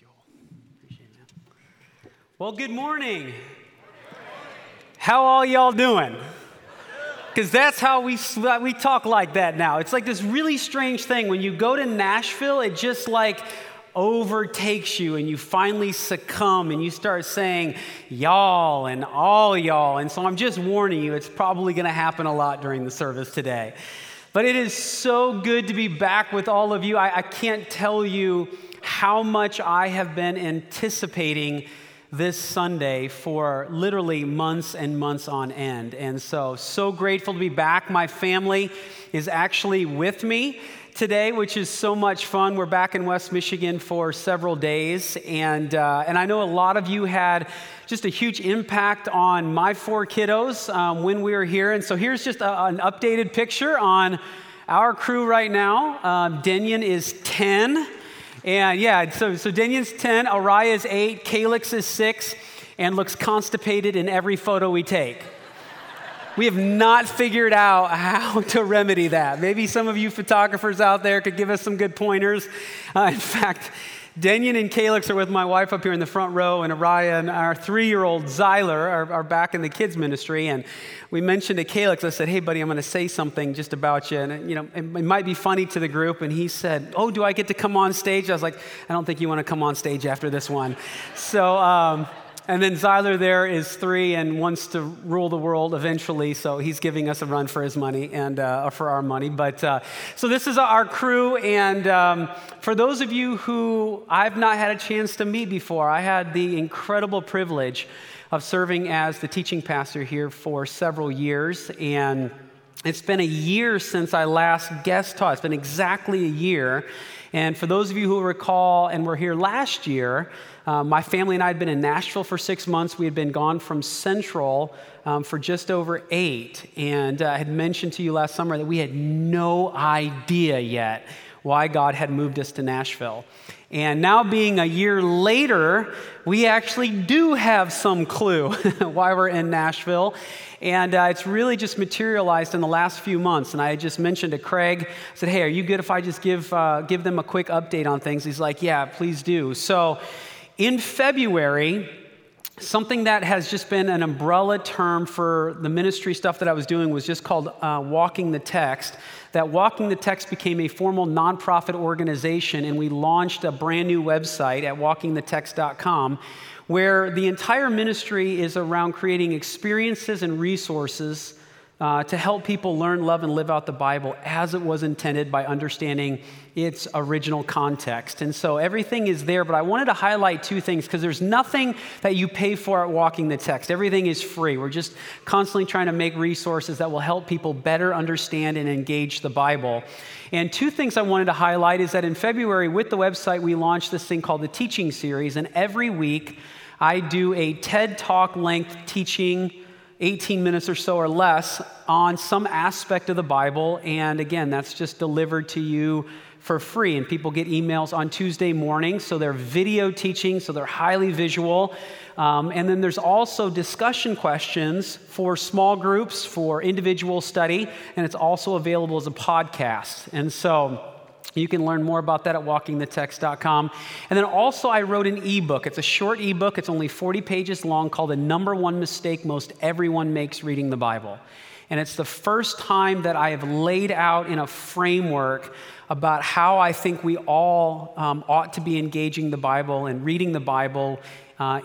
Joel. Appreciate that. Well, good morning. How all y'all doing? Because that's how we talk like that now. It's like this really strange thing. When you go to Nashville, it just like overtakes you and you finally succumb and you start saying y'all and all y'all. And so I'm just warning you, it's probably going to happen a lot during the service today. But it is so good to be back with all of you. I can't tell you how much I have been anticipating this Sunday for literally months and months on end. And so grateful to be back. My family is actually with me today, which is so much fun. We're back in West Michigan for several days. And I know a lot of you had just a huge impact on my four kiddos when we were here. And so here's just an updated picture on our crew right now. Denyon is 10. And yeah, so Denyan's 10, Araya's 8, Calix is 6, and looks constipated in every photo we take. We have not figured out how to remedy that. Maybe some of you photographers out there could give us some good pointers. In fact, Denyon and Calix are with my wife up here in the front row, and Araya and our 3-year-old Zyler are back in the kids ministry. And we mentioned to Calix, I said, hey buddy, I'm going to say something just about you, and it might be funny to the group. And he said, oh, do I get to come on stage? I was like, I don't think you want to come on stage after this one. So, and then Zyler there is 3 and wants to rule the world eventually, so he's giving us a run for his money and for our money. But so this is our crew, and for those of you who I've not had a chance to meet before, I had the incredible privilege of serving as the teaching pastor here for several years, and it's been a year since I last guest taught. It's been exactly a year, and for those of you who recall and were here last year, my family and I had been in Nashville for 6 months. We had been gone from Central for just over 8, and I had mentioned to you last summer that we had no idea yet why God had moved us to Nashville. And now being a year later, we actually do have some clue why we're in Nashville. And it's really just materialized in the last few months. And I had just mentioned to Craig, I said, hey, are you good if I just give them a quick update on things? He's like, yeah, please do. So in February, something that has just been an umbrella term for the ministry stuff that I was doing was just called Walking the Text. That Walking the Text became a formal nonprofit organization, and we launched a brand new website at walkingthetext.com, where the entire ministry is around creating experiences and resources to help people learn, love, and live out the Bible as it was intended by understanding its original context. And so everything is there, but I wanted to highlight 2 things because there's nothing that you pay for at Walking the Text. Everything is free. We're just constantly trying to make resources that will help people better understand and engage the Bible. And 2 things I wanted to highlight is that in February with the website, we launched this thing called the Teaching Series, and every week I do a TED Talk-length teaching 18 minutes or so or less on some aspect of the Bible. And again, that's just delivered to you for free. And people get emails on Tuesday morning. So they're video teaching, so they're highly visual. And then there's also discussion questions for small groups, for individual study. And it's also available as a podcast. And so you can learn more about that at walkingthetext.com. And then also I wrote an ebook. It's a short ebook. It's only 40 pages long called The Number One Mistake Most Everyone Makes Reading the Bible. And it's the first time that I have laid out in a framework about how I think we all ought to be engaging the Bible and reading the Bible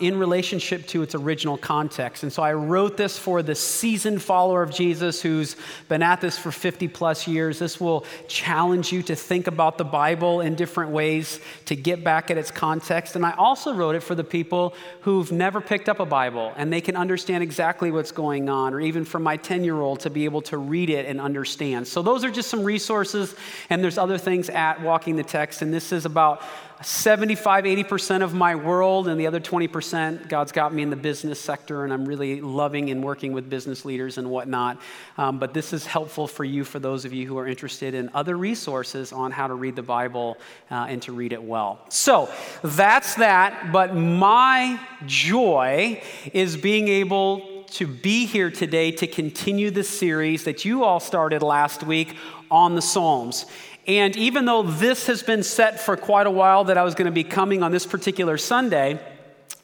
in relationship to its original context. And so I wrote this for the seasoned follower of Jesus who's been at this for 50 plus years. This will challenge you to think about the Bible in different ways to get back at its context. And I also wrote it for the people who've never picked up a Bible and they can understand exactly what's going on, or even for my 10-year-old to be able to read it and understand. So those are just some resources, and there's other things at Walking the Text. And this is about 75-80% of my world, and the other 20%, God's got me in the business sector, and I'm really loving and working with business leaders and whatnot. But this is helpful for you, for those of you who are interested in other resources on how to read the Bible and to read it well. So that's that, but my joy is being able to be here today to continue the series that you all started last week on the Psalms. And even though this has been set for quite a while that I was going to be coming on this particular Sunday,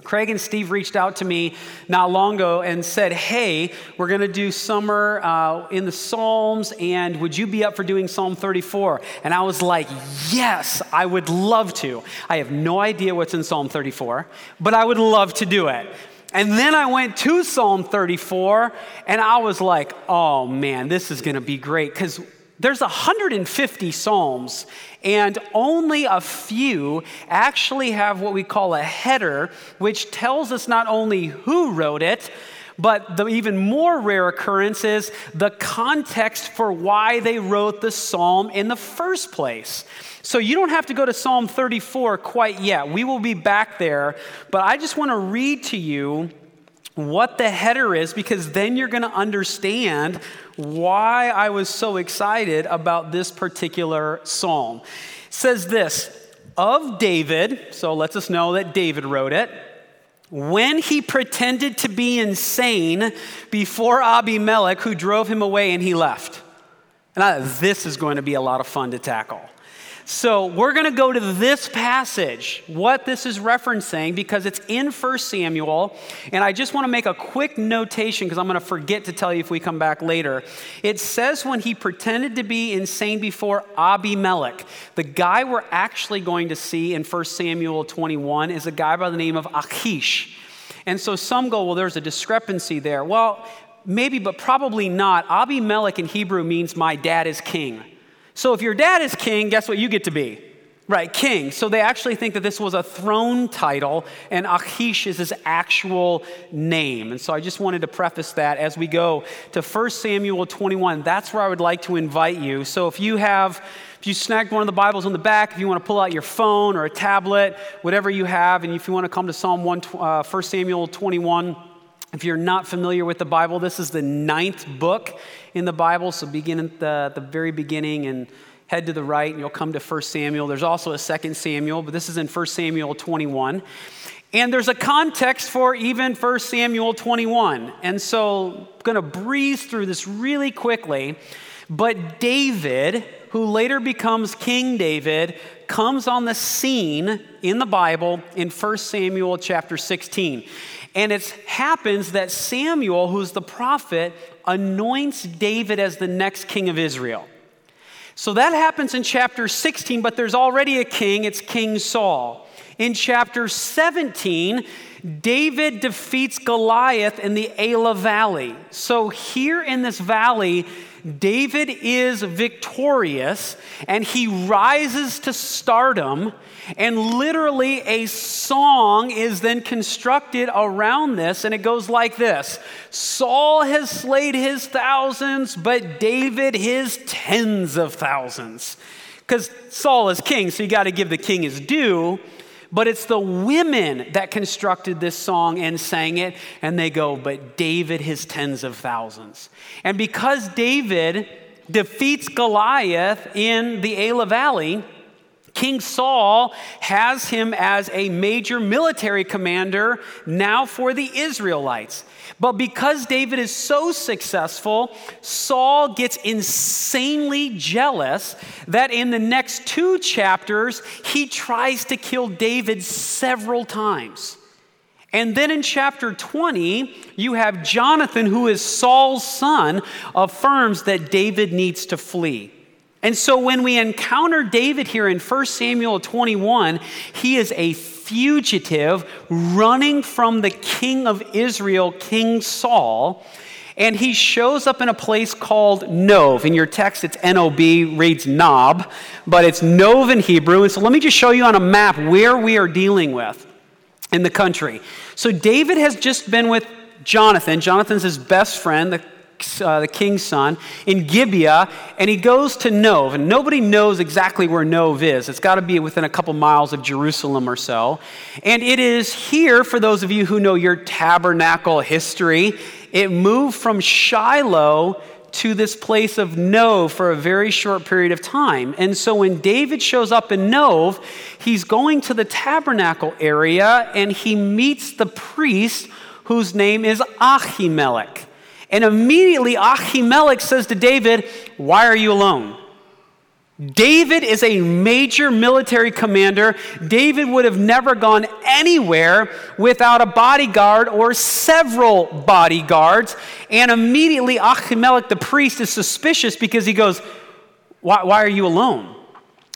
Craig and Steve reached out to me not long ago and said, hey, we're going to do summer in the Psalms, and would you be up for doing Psalm 34? And I was like, yes, I would love to. I have no idea what's in Psalm 34, but I would love to do it. And then I went to Psalm 34, and I was like, oh man, this is going to be great, because there's 150 Psalms, and only a few actually have what we call a header, which tells us not only who wrote it, but the even more rare occurrence is the context for why they wrote the psalm in the first place. So you don't have to go to Psalm 34 quite yet. We will be back there, but I just want to read to you what the header is, because then you're going to understand why I was so excited about this particular psalm. It says this, of David, so lets us know that David wrote it, when he pretended to be insane before Ahimelech, who drove him away and he left. And I thought, this is going to be a lot of fun to tackle. So we're going to go to this passage, what this is referencing, because it's in 1 Samuel, and I just want to make a quick notation because I'm going to forget to tell you if we come back later. It says when he pretended to be insane before Ahimelech. The guy we're actually going to see in 1 Samuel 21 is a guy by the name of Achish. And so some go, well, there's a discrepancy there. Well, maybe, but probably not. Ahimelech in Hebrew means my dad is king. So if your dad is king, guess what you get to be? Right, king. So they actually think that this was a throne title, and Achish is his actual name. And so I just wanted to preface that as we go to 1 Samuel 21. That's where I would like to invite you. So if you snagged one of the Bibles on the back, if you want to pull out your phone or a tablet, whatever you have, and if you want to come to 1 Samuel 21, if you're not familiar with the Bible, this is the 9th book in the Bible, so begin at the very beginning and head to the right, and you'll come to 1 Samuel. There's also a 2 Samuel, but this is in 1 Samuel 21. And there's a context for even 1 Samuel 21. And so I'm going to breeze through this really quickly, but David, who later becomes King David, comes on the scene in the Bible in 1 Samuel chapter 16. And it happens that Samuel, who's the prophet, anoints David as the next king of Israel. So that happens in chapter 16, but there's already a king. It's King Saul. In chapter 17, David defeats Goliath in the Elah Valley. So here in this valley, David is victorious, and he rises to stardom, and literally a song is then constructed around this, and it goes like this. Saul has slayed his thousands, but David his tens of thousands. Because Saul is king, so you got to give the king his due. But it's the women that constructed this song and sang it, and they go, but David his tens of thousands. And because David defeats Goliath in the Elah Valley, King Saul has him as a major military commander now for the Israelites. But because David is so successful, Saul gets insanely jealous that in the next 2 chapters, he tries to kill David several times. And then in chapter 20, you have Jonathan, who is Saul's son, affirms that David needs to flee. And so when we encounter David here in 1 Samuel 21, he is a fugitive running from the king of Israel, King Saul, and he shows up in a place called Nob. In your text, it's N-O-B, reads Nob, but it's Nob in Hebrew. And so let me just show you on a map where we are dealing with in the country. So David has just been with Jonathan. Jonathan's his best friend, the king's son, in Gibeah, and he goes to Nob, and nobody knows exactly where Nob is. It's got to be within a couple miles of Jerusalem or so, and it is here, for those of you who know your tabernacle history, it moved from Shiloh to this place of Nob for a very short period of time. And so when David shows up in Nob, he's going to the tabernacle area, and he meets the priest whose name is Ahimelech. And immediately Ahimelech says to David, "Why are you alone?" David is a major military commander. David would have never gone anywhere without a bodyguard or several bodyguards. And immediately Ahimelech the priest is suspicious because he goes, why are you alone?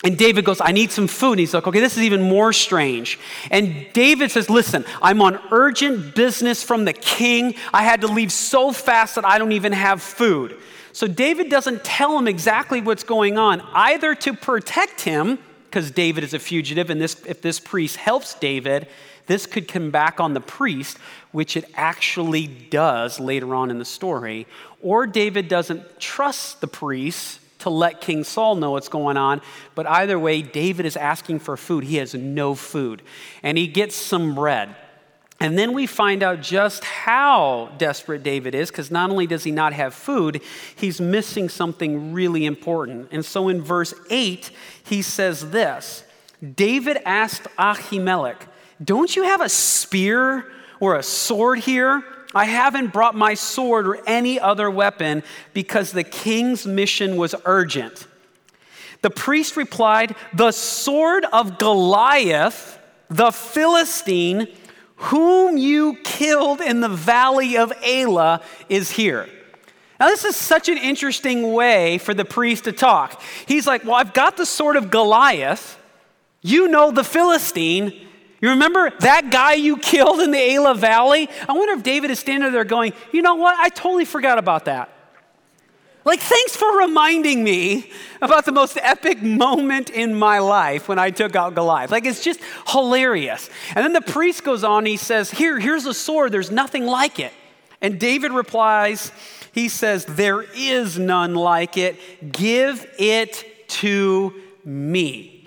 And David goes, I need some food. And he's like, okay, this is even more strange. And David says, listen, I'm on urgent business from the king. I had to leave so fast that I don't even have food. So David doesn't tell him exactly what's going on, either to protect him, because David is a fugitive, and if this priest helps David, this could come back on the priest, which it actually does later on in the story. Or David doesn't trust the priest to let King Saul know what's going on. But either way, David is asking for food. He has no food. And he gets some bread. And then we find out just how desperate David is, because not only does he not have food, he's missing something really important. And so in verse 8, he says this, David asked Ahimelech, don't you have a spear or a sword here? I haven't brought my sword or any other weapon because the king's mission was urgent. The priest replied, the sword of Goliath, the Philistine, whom you killed in the valley of Elah, is here. Now, this is such an interesting way for the priest to talk. He's like, well, I've got the sword of Goliath. You know the Philistine. You remember that guy you killed in the Elah Valley? I wonder if David is standing there going, you know what? I totally forgot about that. Like, thanks for reminding me about the most epic moment in my life when I took out Goliath. Like, it's just hilarious. And then the priest goes on and he says, here's a sword. There's nothing like it. And David replies, he says, there is none like it. Give it to me.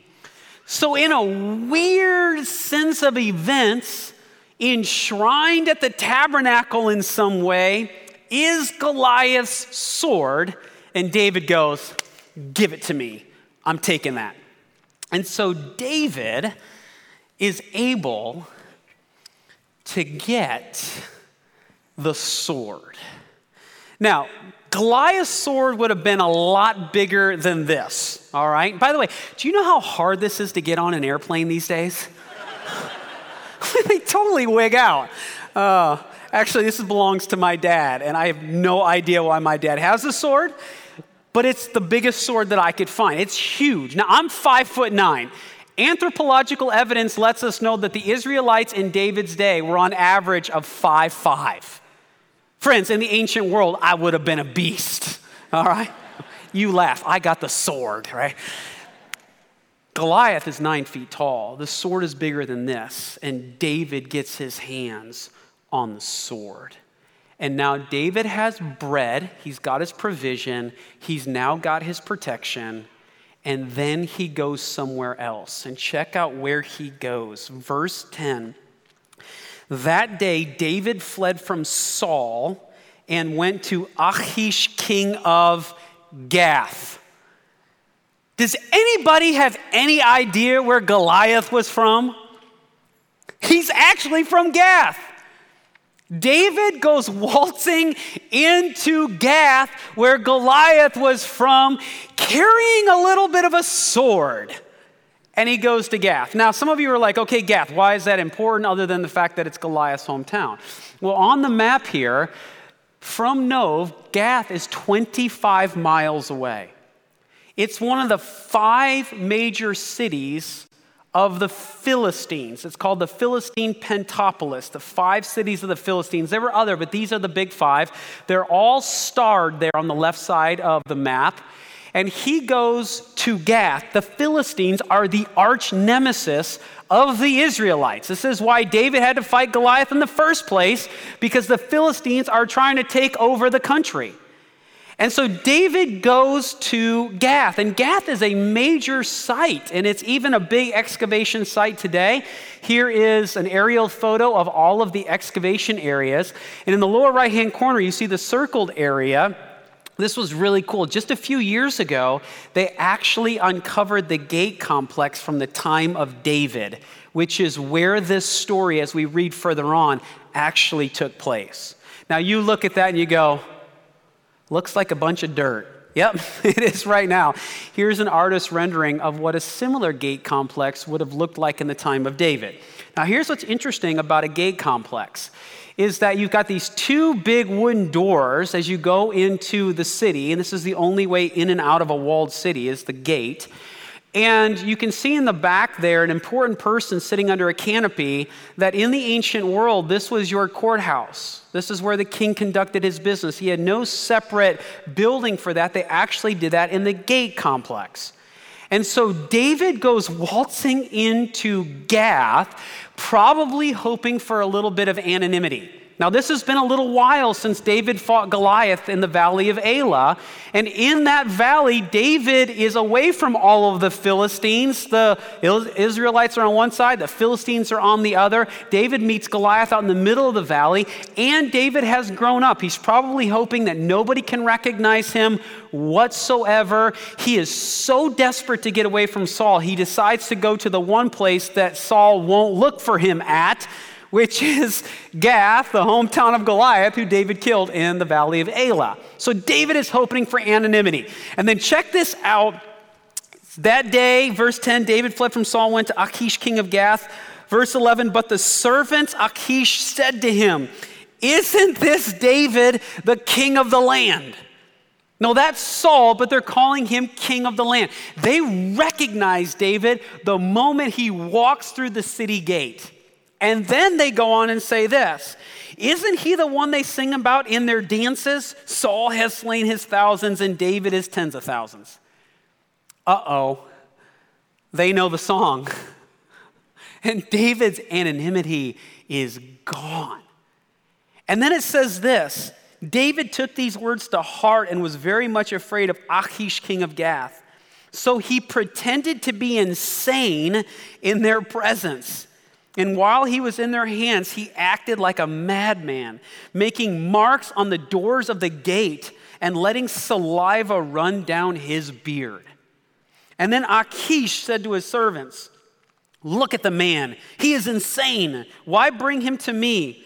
So in a weird sense of events, enshrined at the tabernacle in some way, is Goliath's sword. And David goes, give it to me. I'm taking that. And so David is able to get the sword. Now, Goliath's sword would have been a lot bigger than this, all right? By the way, do you know how hard this is to get on an airplane these days? They totally wig out. Actually, this belongs to my dad, and I have no idea why my dad has this sword, but it's the biggest sword that I could find. It's huge. Now, I'm 5'9". Anthropological evidence lets us know that the Israelites in David's day were on average of 5'5". Friends, in the ancient world, I would have been a beast, all right? You laugh. I got the sword, right? Goliath is 9 feet tall. The sword is bigger than this, and David gets his hands on the sword. And now David has bread. He's got his provision. He's now got his protection, and then he goes somewhere else. And check out where he goes. Verse 10. That day, David fled from Saul and went to Achish, king of Gath. Does anybody have any idea where Goliath was from? He's actually from Gath. David goes waltzing into Gath, where Goliath was from, carrying a little bit of a sword. And he goes to Gath. Now, some of you are like, okay, Gath, why is that important other than the fact that it's Goliath's hometown? Well, on the map here, from Nob, Gath is 25 miles away. It's one of the 5 major cities of the Philistines. It's called the Philistine pentopolis, the 5 cities of the Philistines. There were other, but these are the big 5. They're all starred there on the left side of the map. And he goes to Gath. The Philistines are the arch nemesis of the Israelites. This is why David had to fight Goliath in the first place, because the Philistines are trying to take over the country. And so David goes to Gath, and Gath is a major site, and it's even a big excavation site today. Here is an aerial photo of all of the excavation areas. And in the lower right-hand corner, you see the circled area. This was really cool. Just a few years ago, they actually uncovered the gate complex from the time of David, which is where this story, as we read further on, actually took place. Now you look at that and you go, looks like a bunch of dirt. Yep, it is right now. Here's an artist's rendering of what a similar gate complex would have looked like in the time of David. Now here's what's interesting about a gate complex is that you've got these two big wooden doors as you go into the city, and this is the only way in and out of a walled city is the gate. And you can see in the back there an important person sitting under a canopy that in the ancient world, this was your courthouse. This is where the king conducted his business. He had no separate building for that. They actually did that in the gate complex. And so David goes waltzing into Gath, probably hoping for a little bit of anonymity. Now, this has been a little while since David fought Goliath in the Valley of Elah. And in that valley, David is away from all of the Philistines. The Israelites are on one side, the Philistines are on the other. David meets Goliath out in the middle of the valley, and David has grown up. He's probably hoping that nobody can recognize him whatsoever. He is so desperate to get away from Saul, he decides to go to the one place that Saul won't look for him at, which is Gath, the hometown of Goliath, who David killed in the Valley of Elah. So David is hoping for anonymity. And then check this out. That day, verse 10, David fled from Saul, went to Achish, king of Gath. Verse 11, but the servant Achish said to him, isn't this David the king of the land? No, that's Saul, but they're calling him king of the land. They recognize David the moment he walks through the city gate. And then they go on and say this, isn't he the one they sing about in their dances? Saul has slain his thousands and David his tens of thousands. Uh-oh, they know the song. And David's anonymity is gone. And then it says this, David took these words to heart and was very much afraid of Achish, king of Gath. So he pretended to be insane in their presence. And while he was in their hands, he acted like a madman, making marks on the doors of the gate and letting saliva run down his beard. And then Achish said to his servants, look at the man. He is insane. Why bring him to me?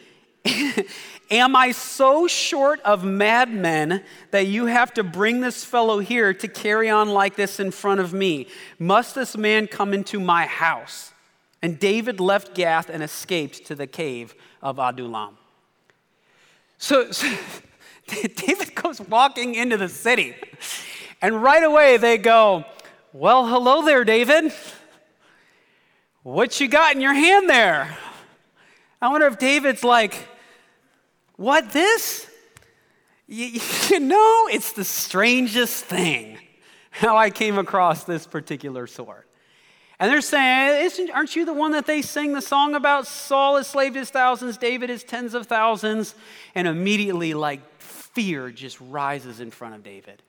Am I so short of madmen that you have to bring this fellow here to carry on like this in front of me? Must this man come into my house? And David left Gath and escaped to the cave of Adullam. So David goes walking into the city. And right away they go, well, hello there, David. What you got in your hand there? I wonder if David's like, what, this? You know, it's the strangest thing how I came across this particular sword. And they're saying, aren't you the one that they sing the song about? Saul has slaved his thousands, David his tens of thousands. And immediately, like, fear just rises in front of David.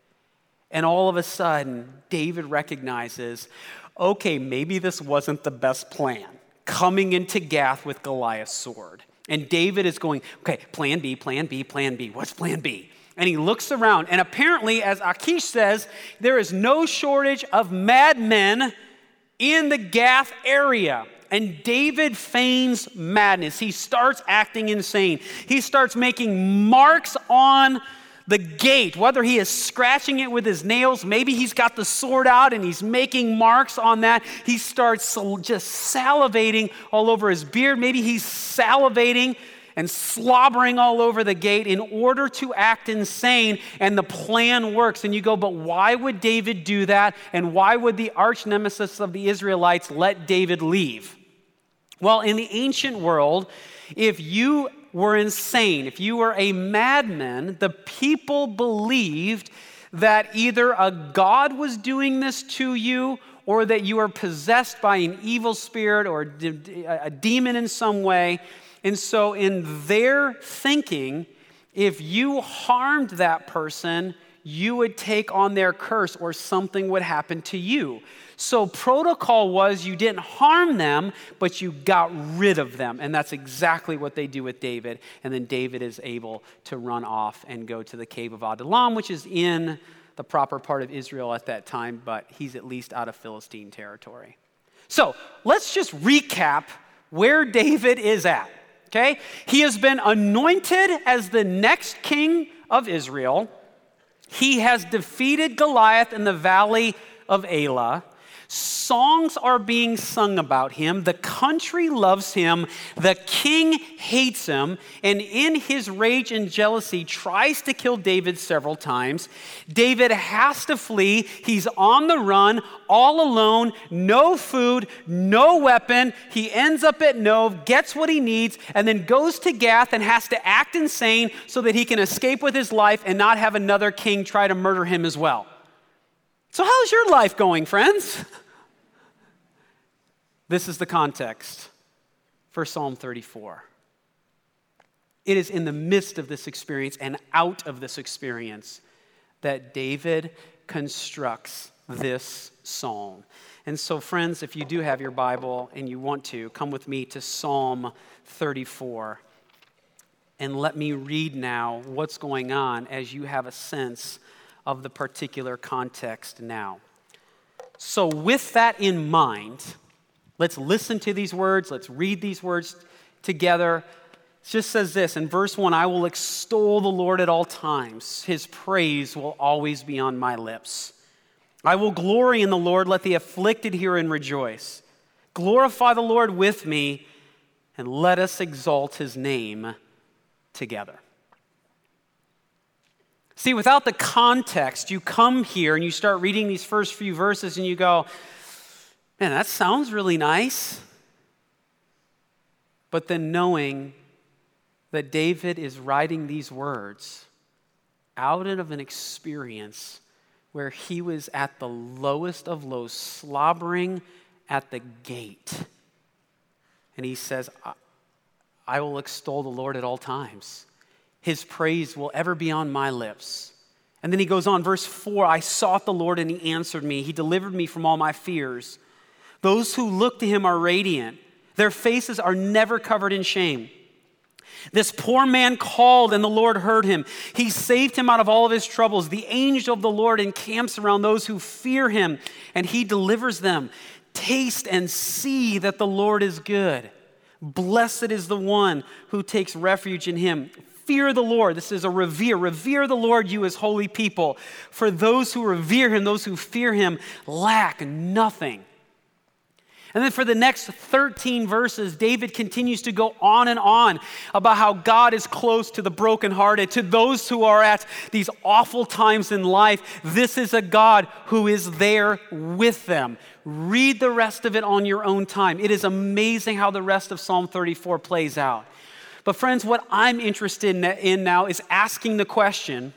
And all of a sudden, David recognizes, okay, maybe this wasn't the best plan, coming into Gath with Goliath's sword. And David is going, okay, plan B, plan B, plan B. What's plan B? And he looks around. And apparently, as Achish says, there is no shortage of madmen in the Gath area. And David feigns madness. He starts acting insane. He starts making marks on the gate, whether he is scratching it with his nails, maybe he's got the sword out and he's making marks on that. He starts just salivating all over his beard. Maybe he's salivating and slobbering all over the gate in order to act insane, and the plan works. And you go, but why would David do that? And why would the arch nemesis of the Israelites let David leave? Well, in the ancient world, if you were insane, if you were a madman, the people believed that either a god was doing this to you or that you were possessed by an evil spirit or a demon in some way. And so in their thinking, if you harmed that person, you would take on their curse or something would happen to you. So protocol was you didn't harm them, but you got rid of them. And that's exactly what they do with David. And then David is able to run off and go to the cave of Adullam, which is in the proper part of Israel at that time, but he's at least out of Philistine territory. So let's just recap where David is at. Okay, he has been anointed as the next king of Israel. He has defeated Goliath in the valley of Elah. Songs are being sung about him. The country loves him. The king hates him, and in his rage and jealousy tries to kill David several times. David has to flee. He's on the run, all alone, no food, no weapon. He ends up at Nob, gets what he needs, and then goes to Gath and has to act insane so that he can escape with his life and not have another king try to murder him as well. So how's your life going, friends? This is the context for Psalm 34. It is in the midst of this experience and out of this experience that David constructs this psalm. And so, friends, if you do have your Bible and you want to, come with me to Psalm 34. And let me read now what's going on as you have a sense of the particular context now. So with that in mind, let's listen to these words. Let's read these words together. It just says this in verse 1, I will extol the Lord at all times. His praise will always be on my lips. I will glory in the Lord. Let the afflicted hear and rejoice. Glorify the Lord with me, and let us exalt his name together. See, without the context, you come here and you start reading these first few verses and you go, man, that sounds really nice. But then knowing that David is writing these words out of an experience where he was at the lowest of lows, slobbering at the gate. And he says, I will extol the Lord at all times. His praise will ever be on my lips. And then he goes on, verse 4, I sought the Lord and he answered me. He delivered me from all my fears. Those who look to him are radiant. Their faces are never covered in shame. This poor man called and the Lord heard him. He saved him out of all of his troubles. The angel of the Lord encamps around those who fear him and he delivers them. Taste and see that the Lord is good. Blessed is the one who takes refuge in him. Fear the Lord. This is a revere. Revere the Lord, you as holy people. For those who revere him, those who fear him, lack nothing. And then for the next 13 verses, David continues to go on and on about how God is close to the brokenhearted, to those who are at these awful times in life. This is a God who is there with them. Read the rest of it on your own time. It is amazing how the rest of Psalm 34 plays out. But friends, what I'm interested in now is asking the question,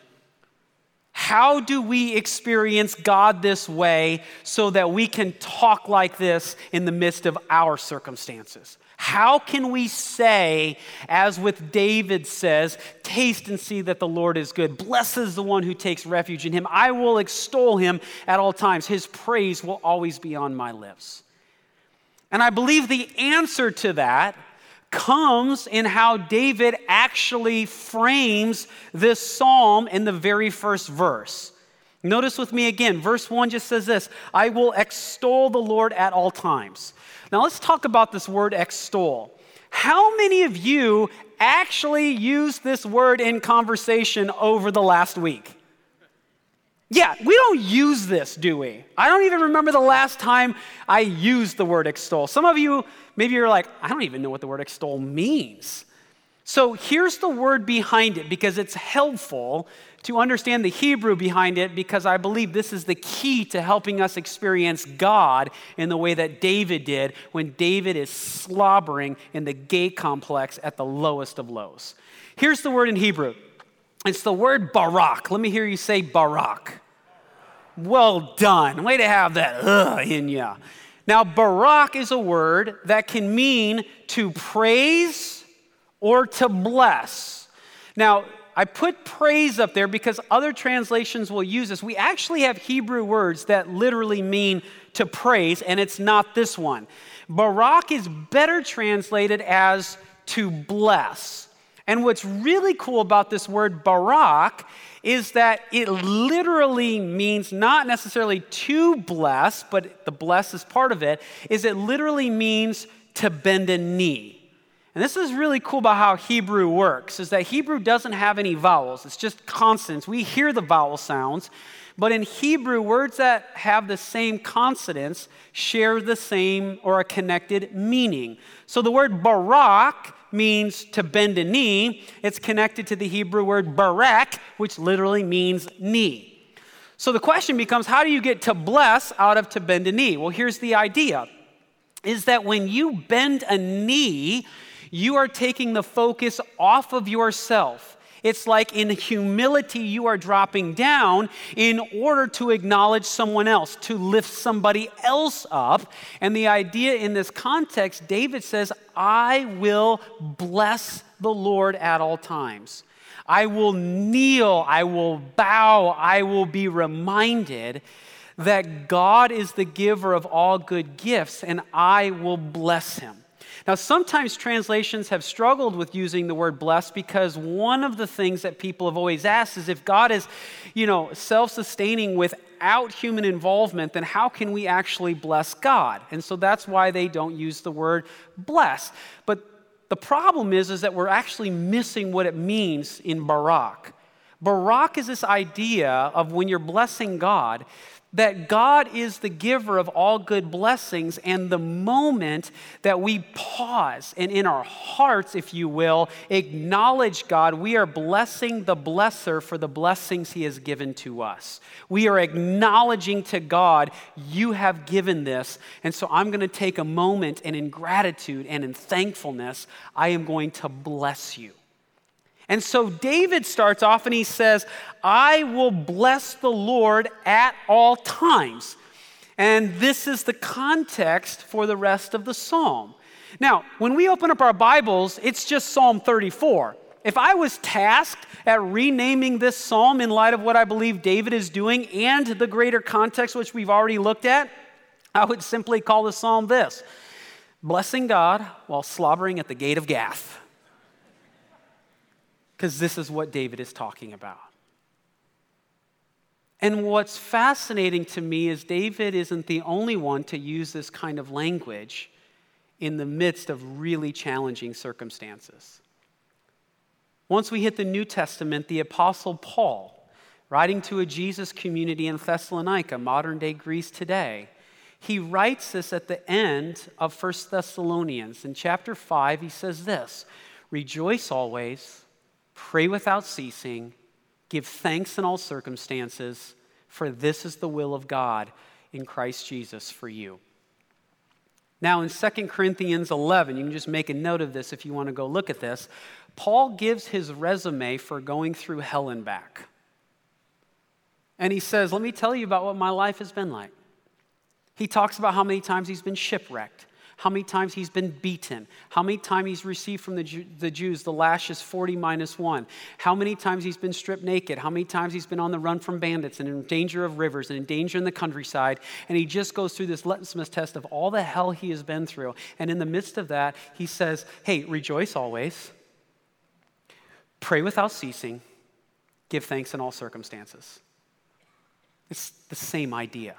how do we experience God this way so that we can talk like this in the midst of our circumstances? How can we say, as with David says, taste and see that the Lord is good. Blessed is the one who takes refuge in him. I will extol him at all times. His praise will always be on my lips. And I believe the answer to that comes in how David actually frames this psalm in the very first verse. Notice with me again, verse 1 just says this, I will extol the Lord at all times. Now let's talk about this word extol. How many of you actually use this word in conversation over the last week? Yeah, we don't use this, do we? I don't even remember the last time I used the word extol. Some of you, maybe you're like, I don't even know what the word extol means. So here's the word behind it because it's helpful to understand the Hebrew behind it because I believe this is the key to helping us experience God in the way that David did when David is slobbering in the gate complex at the lowest of lows. Here's the word in Hebrew. It's the word Barak. Let me hear you say Barak. Well done. Way to have that in ya. Now, Barak is a word that can mean to praise or to bless. Now, I put praise up there because other translations will use this. We actually have Hebrew words that literally mean to praise, and it's not this one. Barak is better translated as to bless. And what's really cool about this word Barak is that it literally means not necessarily to bless, but the bless is part of it, is it literally means to bend a knee. And this is really cool about how Hebrew works, is that Hebrew doesn't have any vowels. It's just consonants. We hear the vowel sounds, but in Hebrew, words that have the same consonants share the same or a connected meaning. So the word Barak means to bend a knee. It's connected to the Hebrew word Barak, which literally means knee. So the question becomes, how do you get to bless out of to bend a knee? Well, here's the idea, is that when you bend a knee, you are taking the focus off of yourself. It's like in humility, you are dropping down in order to acknowledge someone else, to lift somebody else up. And the idea in this context, David says, I will bless the Lord at all times. I will kneel, I will bow, I will be reminded that God is the giver of all good gifts, and I will bless him. Now, sometimes translations have struggled with using the word bless because one of the things that people have always asked is if God is, self-sustaining without human involvement, then how can we actually bless God? And so that's why they don't use the word bless. But the problem is that we're actually missing what it means in Barak. Barak is this idea of when you're blessing God, that God is the giver of all good blessings, and the moment that we pause and in our hearts, if you will, acknowledge God, we are blessing the blesser for the blessings he has given to us. We are acknowledging to God, you have given this, and so I'm going to take a moment and in gratitude and in thankfulness, I am going to bless you. And so David starts off and he says, I will bless the Lord at all times. And this is the context for the rest of the psalm. Now, when we open up our Bibles, it's just Psalm 34. If I was tasked at renaming this psalm in light of what I believe David is doing and the greater context which we've already looked at, I would simply call the psalm this: blessing God while slobbering at the gate of Gath. Because this is what David is talking about. And what's fascinating to me is David isn't the only one to use this kind of language in the midst of really challenging circumstances. Once we hit the New Testament, the Apostle Paul, writing to a Jesus community in Thessalonica, modern-day Greece today, he writes this at the end of 1 Thessalonians. In chapter 5, he says this, rejoice always, pray without ceasing, give thanks in all circumstances, for this is the will of God in Christ Jesus for you. Now in 2 Corinthians 11, you can just make a note of this if you want to go look at this. Paul gives his resume for going through hell and back. And he says, let me tell you about what my life has been like. He talks about how many times he's been shipwrecked, how many times he's been beaten, how many times he's received from the Jews the lashes 40-1, how many times he's been stripped naked, how many times he's been on the run from bandits and in danger of rivers and in danger in the countryside, and he just goes through this litmus test of all the hell he has been through. And in the midst of that, he says, hey, rejoice always, pray without ceasing, give thanks in all circumstances. It's the same idea.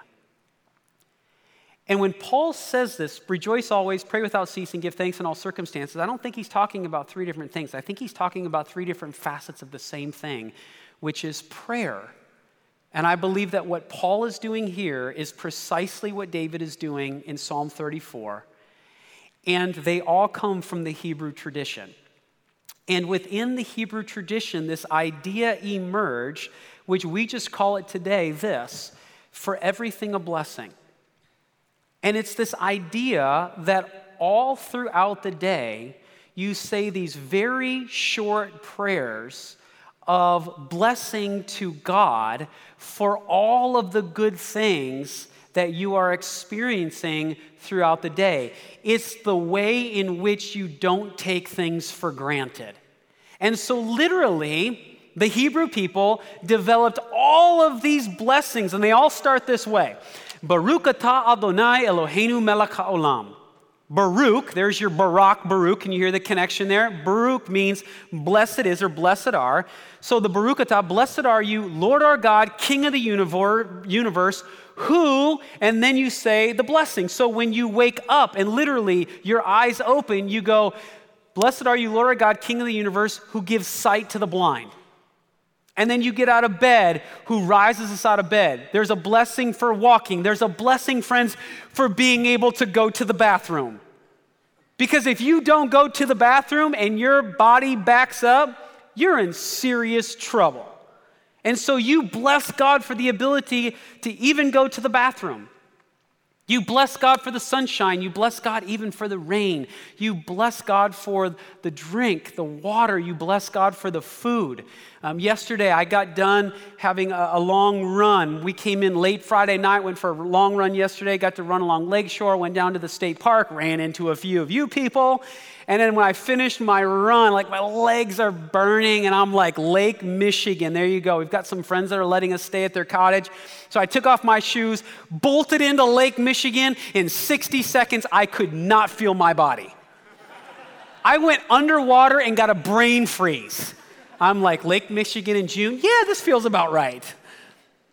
And when Paul says this, rejoice always, pray without ceasing, give thanks in all circumstances, I don't think he's talking about three different things. I think he's talking about three different facets of the same thing, which is prayer. And I believe that what Paul is doing here is precisely what David is doing in Psalm 34. And they all come from the Hebrew tradition. And within the Hebrew tradition, this idea emerged, which we just call it today this: for everything a blessing. And it's this idea that all throughout the day, you say these very short prayers of blessing to God for all of the good things that you are experiencing throughout the day. It's the way in which you don't take things for granted. And so literally, the Hebrew people developed all of these blessings, and they all start this way. Baruch atah Adonai Eloheinu melech haolam. Baruch, there's your Barak, Baruch. Can you hear the connection there? Baruch means blessed is or blessed are. So the Baruch atah, blessed are you, Lord our God, King of the universe, who, and then you say the blessing. So when you wake up and literally your eyes open, you go, blessed are you, Lord our God, King of the universe, who gives sight to the blind. And then you get out of bed, who rises us out of bed. There's a blessing for walking. There's a blessing, friends, for being able to go to the bathroom. Because if you don't go to the bathroom and your body backs up, you're in serious trouble. And so you bless God for the ability to even go to the bathroom. You bless God for the sunshine. You bless God even for the rain. You bless God for the drink, the water. You bless God for the food. Yesterday, I got done having a long run. We came in late Friday night, went for a long run yesterday, got to run along Lakeshore, went down to the state park, ran into a few of you people. And then when I finished my run, like my legs are burning and I'm like, Lake Michigan, there you go. We've got some friends that are letting us stay at their cottage. So I took off my shoes, bolted into Lake Michigan. In 60 seconds, I could not feel my body. I went underwater and got a brain freeze. I'm like, Lake Michigan in June? Yeah, this feels about right.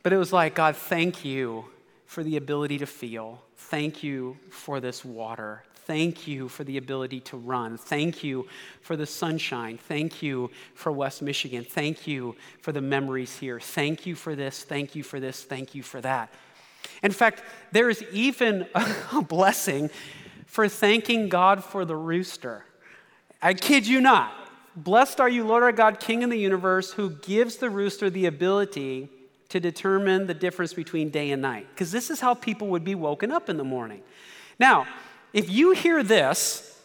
But it was like, God, thank you for the ability to feel. Thank you for this water. Thank you for the ability to run. Thank you for the sunshine. Thank you for West Michigan. Thank you for the memories here. Thank you for this. Thank you for this. Thank you for that. In fact, there is even a blessing for thanking God for the rooster. I kid you not. Blessed are you, Lord our God, King of the universe, who gives the rooster the ability to determine the difference between day and night. Because this is how people would be woken up in the morning. Now, if you hear this,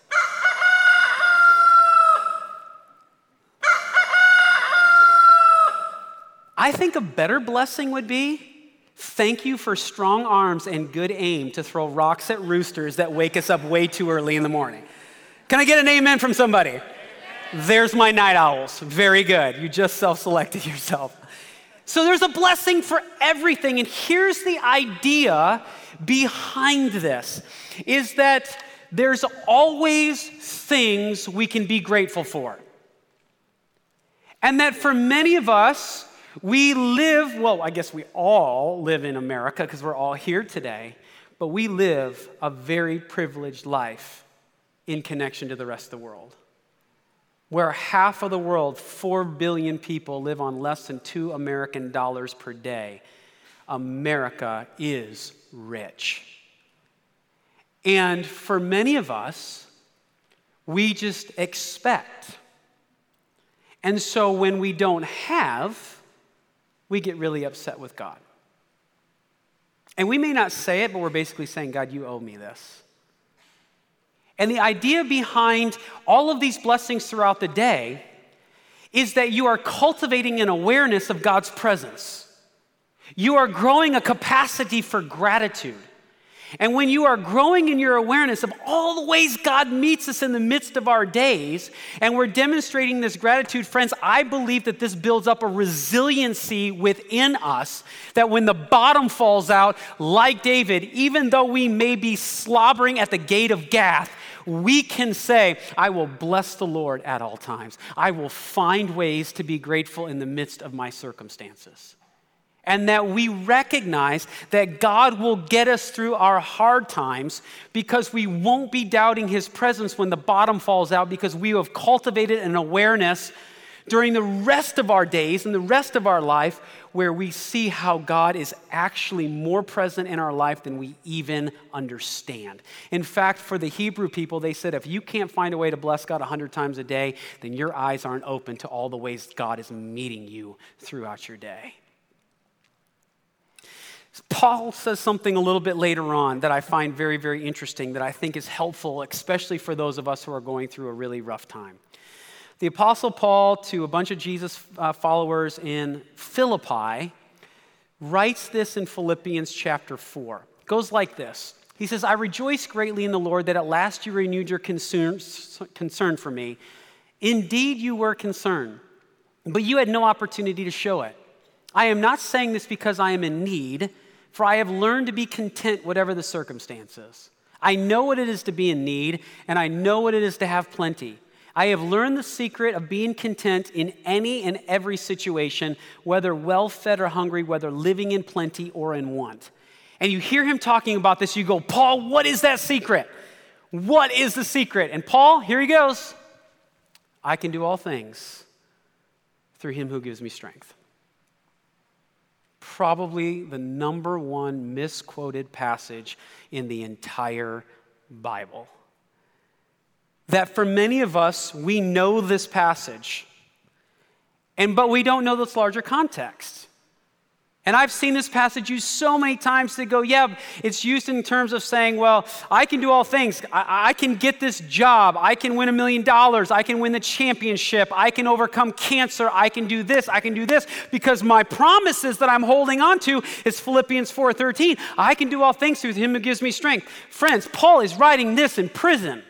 I think a better blessing would be, thank you for strong arms and good aim to throw rocks at roosters that wake us up way too early in the morning. Can I get an amen from somebody? Amen. There's my night owls. Very good. You just self-selected yourself. So there's a blessing for everything. And here's the idea behind this, is that there's always things we can be grateful for. And that for many of us, we live, well, I guess we all live in America because we're all here today, but we live a very privileged life in connection to the rest of the world, where half of the world, 4 billion people, live on less than $2 American per day. America is rich. And for many of us, we just expect. And so when we don't have, we get really upset with God. And we may not say it, but we're basically saying, God, you owe me this. And the idea behind all of these blessings throughout the day is that you are cultivating an awareness of God's presence. You are growing a capacity for gratitude. And when you are growing in your awareness of all the ways God meets us in the midst of our days, and we're demonstrating this gratitude, friends, I believe that this builds up a resiliency within us that when the bottom falls out, like David, even though we may be slobbering at the gate of Gath, we can say, I will bless the Lord at all times. I will find ways to be grateful in the midst of my circumstances. And that we recognize that God will get us through our hard times because we won't be doubting his presence when the bottom falls out, because we have cultivated an awareness during the rest of our days and the rest of our life where we see how God is actually more present in our life than we even understand. In fact, for the Hebrew people, they said, if you can't find a way to bless God 100 times a day, then your eyes aren't open to all the ways God is meeting you throughout your day. Paul says something a little bit later on that I find very, very interesting, that I think is helpful, especially for those of us who are going through a really rough time. The Apostle Paul, to a bunch of Jesus followers in Philippi, writes this in Philippians chapter 4. It goes like this. He says, I rejoice greatly in the Lord that at last you renewed your concern for me. Indeed, you were concerned, but you had no opportunity to show it. I am not saying this because I am in need, for I have learned to be content whatever the circumstances. I know what it is to be in need, and I know what it is to have plenty. I have learned the secret of being content in any and every situation, whether well-fed or hungry, whether living in plenty or in want. And you hear him talking about this, you go, Paul, what is that secret? What is the secret? And Paul, here he goes. I can do all things through him who gives me strength. Probably the number one misquoted passage in the entire Bible. That for many of us, we know this passage, but we don't know this larger context. And I've seen this passage used so many times to go, yeah, it's used in terms of saying, well, I can do all things. I can get this job. I can win $1 million. I can win the championship. I can overcome cancer. I can do this. I can do this because my promises that I'm holding on to is Philippians 4:13. I can do all things through him who gives me strength. Friends, Paul is writing this in prison.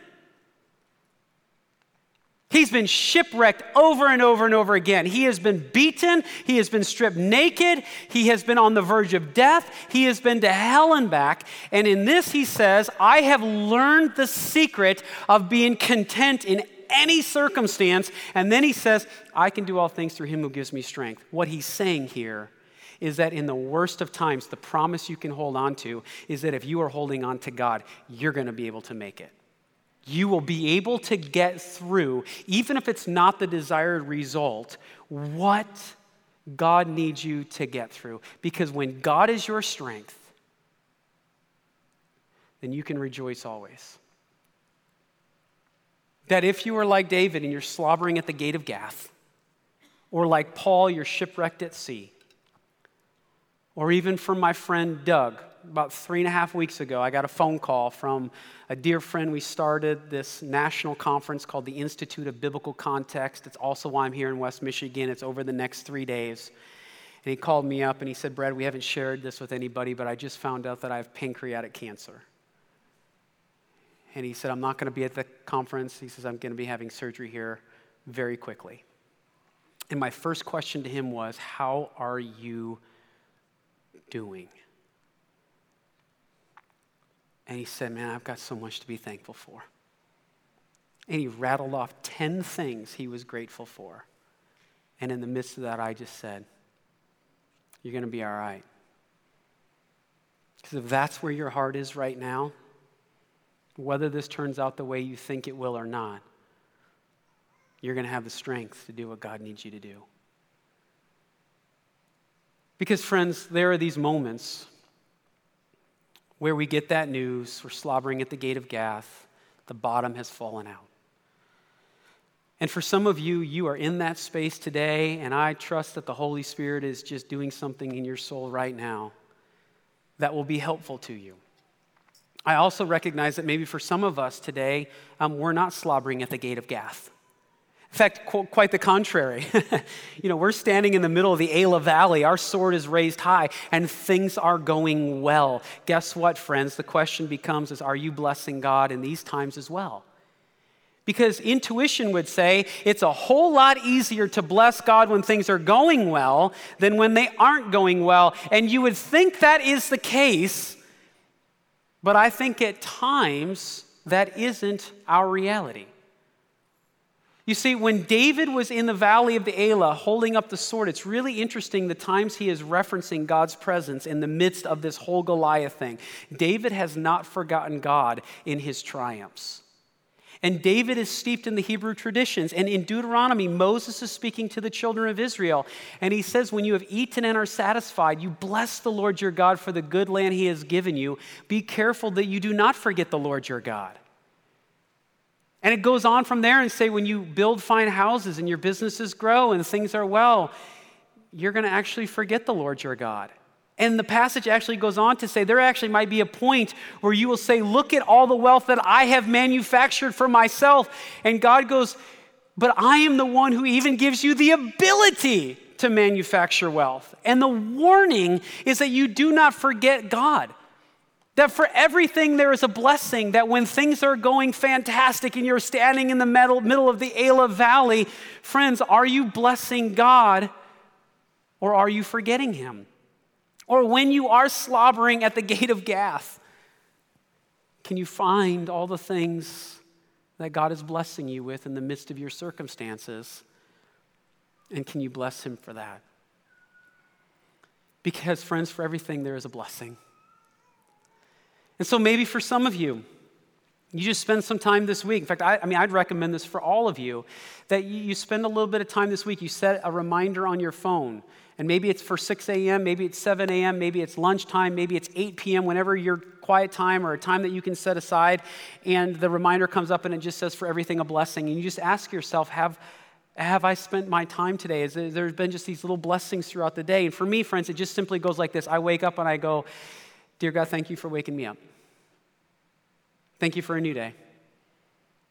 He's been shipwrecked over and over and over again. He has been beaten. He has been stripped naked. He has been on the verge of death. He has been to hell and back. And in this, he says, I have learned the secret of being content in any circumstance. And then he says, I can do all things through him who gives me strength. What he's saying here is that in the worst of times, the promise you can hold on to is that if you are holding on to God, you're going to be able to make it. You will be able to get through, even if it's not the desired result, what God needs you to get through. Because when God is your strength, then you can rejoice always. That if you are like David and you're slobbering at the gate of Gath, or like Paul, you're shipwrecked at sea, or even from my friend Doug, about 3.5 weeks ago, I got a phone call from a dear friend. We started this national conference called the Institute of Biblical Context. It's also why I'm here in West Michigan. It's over the next 3 days. And he called me up and he said, Brad, we haven't shared this with anybody, but I just found out that I have pancreatic cancer. And he said, I'm not going to be at the conference. He says, I'm going to be having surgery here very quickly. And my first question to him was, how are you doing? And he said, man, I've got so much to be thankful for. And he rattled off 10 things he was grateful for. And in the midst of that, I just said, you're going to be all right. Because if that's where your heart is right now, whether this turns out the way you think it will or not, you're going to have the strength to do what God needs you to do. Because, friends, there are these moments where we get that news, we're slobbering at the gate of Gath, the bottom has fallen out. And for some of you, you are in that space today, and I trust that the Holy Spirit is just doing something in your soul right now that will be helpful to you. I also recognize that maybe for some of us today, we're not slobbering at the gate of Gath. In fact, quite the contrary. We're standing in the middle of the Elah Valley. Our sword is raised high and things are going well. Guess what, friends? The question becomes is, are you blessing God in these times as well? Because intuition would say it's a whole lot easier to bless God when things are going well than when they aren't going well. And you would think that is the case, but I think at times that isn't our reality. You see, when David was in the valley of the Elah holding up the sword, it's really interesting the times he is referencing God's presence in the midst of this whole Goliath thing. David has not forgotten God in his triumphs. And David is steeped in the Hebrew traditions. And in Deuteronomy, Moses is speaking to the children of Israel. And he says, when you have eaten and are satisfied, you bless the Lord your God for the good land he has given you. Be careful that you do not forget the Lord your God. And it goes on from there and say, when you build fine houses and your businesses grow and things are well, you're going to actually forget the Lord your God. And the passage actually goes on to say, there actually might be a point where you will say, look at all the wealth that I have manufactured for myself. And God goes, but I am the one who even gives you the ability to manufacture wealth. And the warning is that you do not forget God. That for everything there is a blessing, that when things are going fantastic and you're standing in the middle of the Elah Valley, friends, are you blessing God or are you forgetting him? Or when you are slobbering at the gate of Gath, can you find all the things that God is blessing you with in the midst of your circumstances? And can you bless him for that? Because friends, for everything there is a blessing. And so maybe for some of you, you just spend some time this week. In fact, I'd recommend this for all of you, that you spend a little bit of time this week. You set a reminder on your phone. And maybe it's for 6 a.m., maybe it's 7 a.m., maybe it's lunchtime, maybe it's 8 p.m., whenever your quiet time or a time that you can set aside. And the reminder comes up and it just says, for everything a blessing. And you just ask yourself, have I spent my time today? There's been just these little blessings throughout the day. And for me, friends, it just simply goes like this. I wake up and I go, dear God, thank you for waking me up. Thank you for a new day.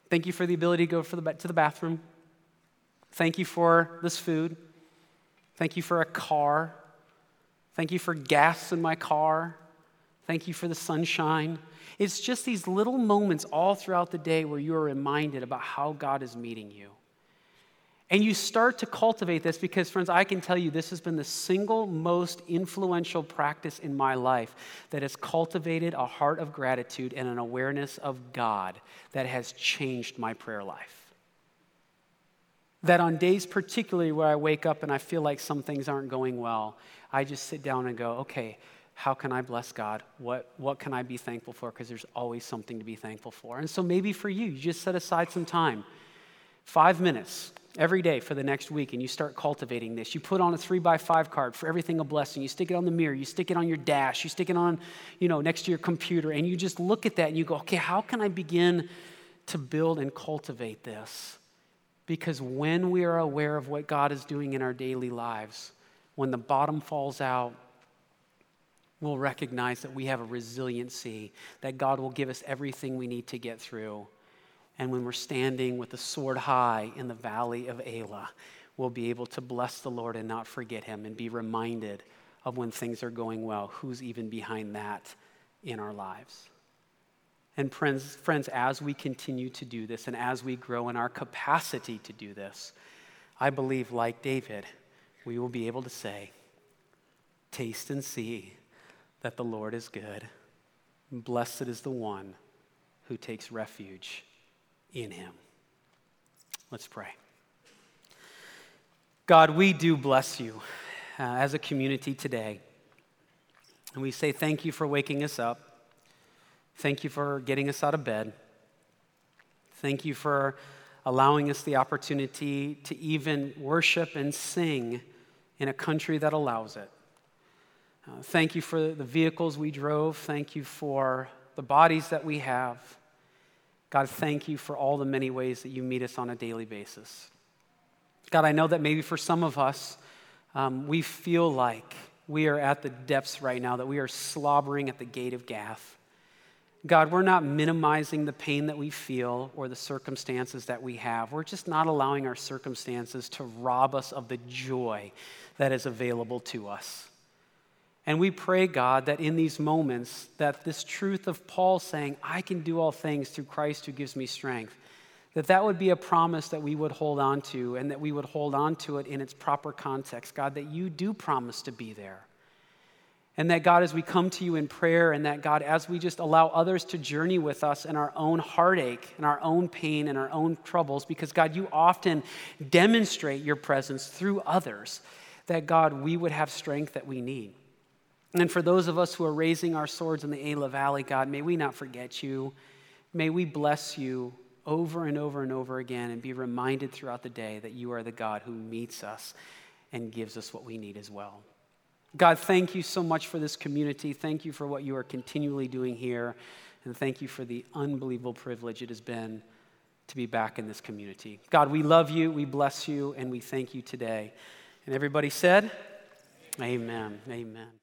Thank you for the ability to go to the bathroom. Thank you for this food. Thank you for a car. Thank you for gas in my car. Thank you for the sunshine. It's just these little moments all throughout the day where you are reminded about how God is meeting you. And you start to cultivate this because, friends, I can tell you this has been the single most influential practice in my life that has cultivated a heart of gratitude and an awareness of God that has changed my prayer life. That on days particularly where I wake up and I feel like some things aren't going well, I just sit down and go, okay, how can I bless God? What can I be thankful for? Because there's always something to be thankful for. And so maybe for you, you just set aside some time, 5 minutes, every day for the next week, and you start cultivating this. You put on a 3x5 card, for everything a blessing. You stick it on the mirror, you stick it on your dash, you stick it on, next to your computer, and you just look at that and you go, okay, how can I begin to build and cultivate this? Because when we are aware of what God is doing in our daily lives, when the bottom falls out, we'll recognize that we have a resiliency, that God will give us everything we need to get through. And when we're standing with the sword high in the valley of Elah, we'll be able to bless the Lord and not forget him and be reminded of when things are going well, who's even behind that in our lives. And friends, as we continue to do this and as we grow in our capacity to do this, I believe, like David, we will be able to say, taste and see that the Lord is good. Blessed is the one who takes refuge in him. Let's pray. God, we do bless you as a community today. And we say thank you for waking us up. Thank you for getting us out of bed. Thank you for allowing us the opportunity to even worship and sing in a country that allows it. Thank you for the vehicles we drove. Thank you for the bodies that we have. God, thank you for all the many ways that you meet us on a daily basis. God, I know that maybe for some of us, we feel like we are at the depths right now, that we are slobbering at the gate of Gath. God, we're not minimizing the pain that we feel or the circumstances that we have. We're just not allowing our circumstances to rob us of the joy that is available to us. And we pray, God, that in these moments, that this truth of Paul saying, I can do all things through Christ who gives me strength, that would be a promise that we would hold on to and that we would hold on to it in its proper context. God, that you do promise to be there. And that, God, as we come to you in prayer and that, God, as we just allow others to journey with us in our own heartache and our own pain and our own troubles, because, God, you often demonstrate your presence through others, that, God, we would have strength that we need. And for those of us who are raising our swords in the Elah Valley, God, may we not forget you. May we bless you over and over and over again and be reminded throughout the day that you are the God who meets us and gives us what we need as well. God, thank you so much for this community. Thank you for what you are continually doing here. And thank you for the unbelievable privilege it has been to be back in this community. God, we love you, we bless you, and we thank you today. And everybody said, amen. Amen.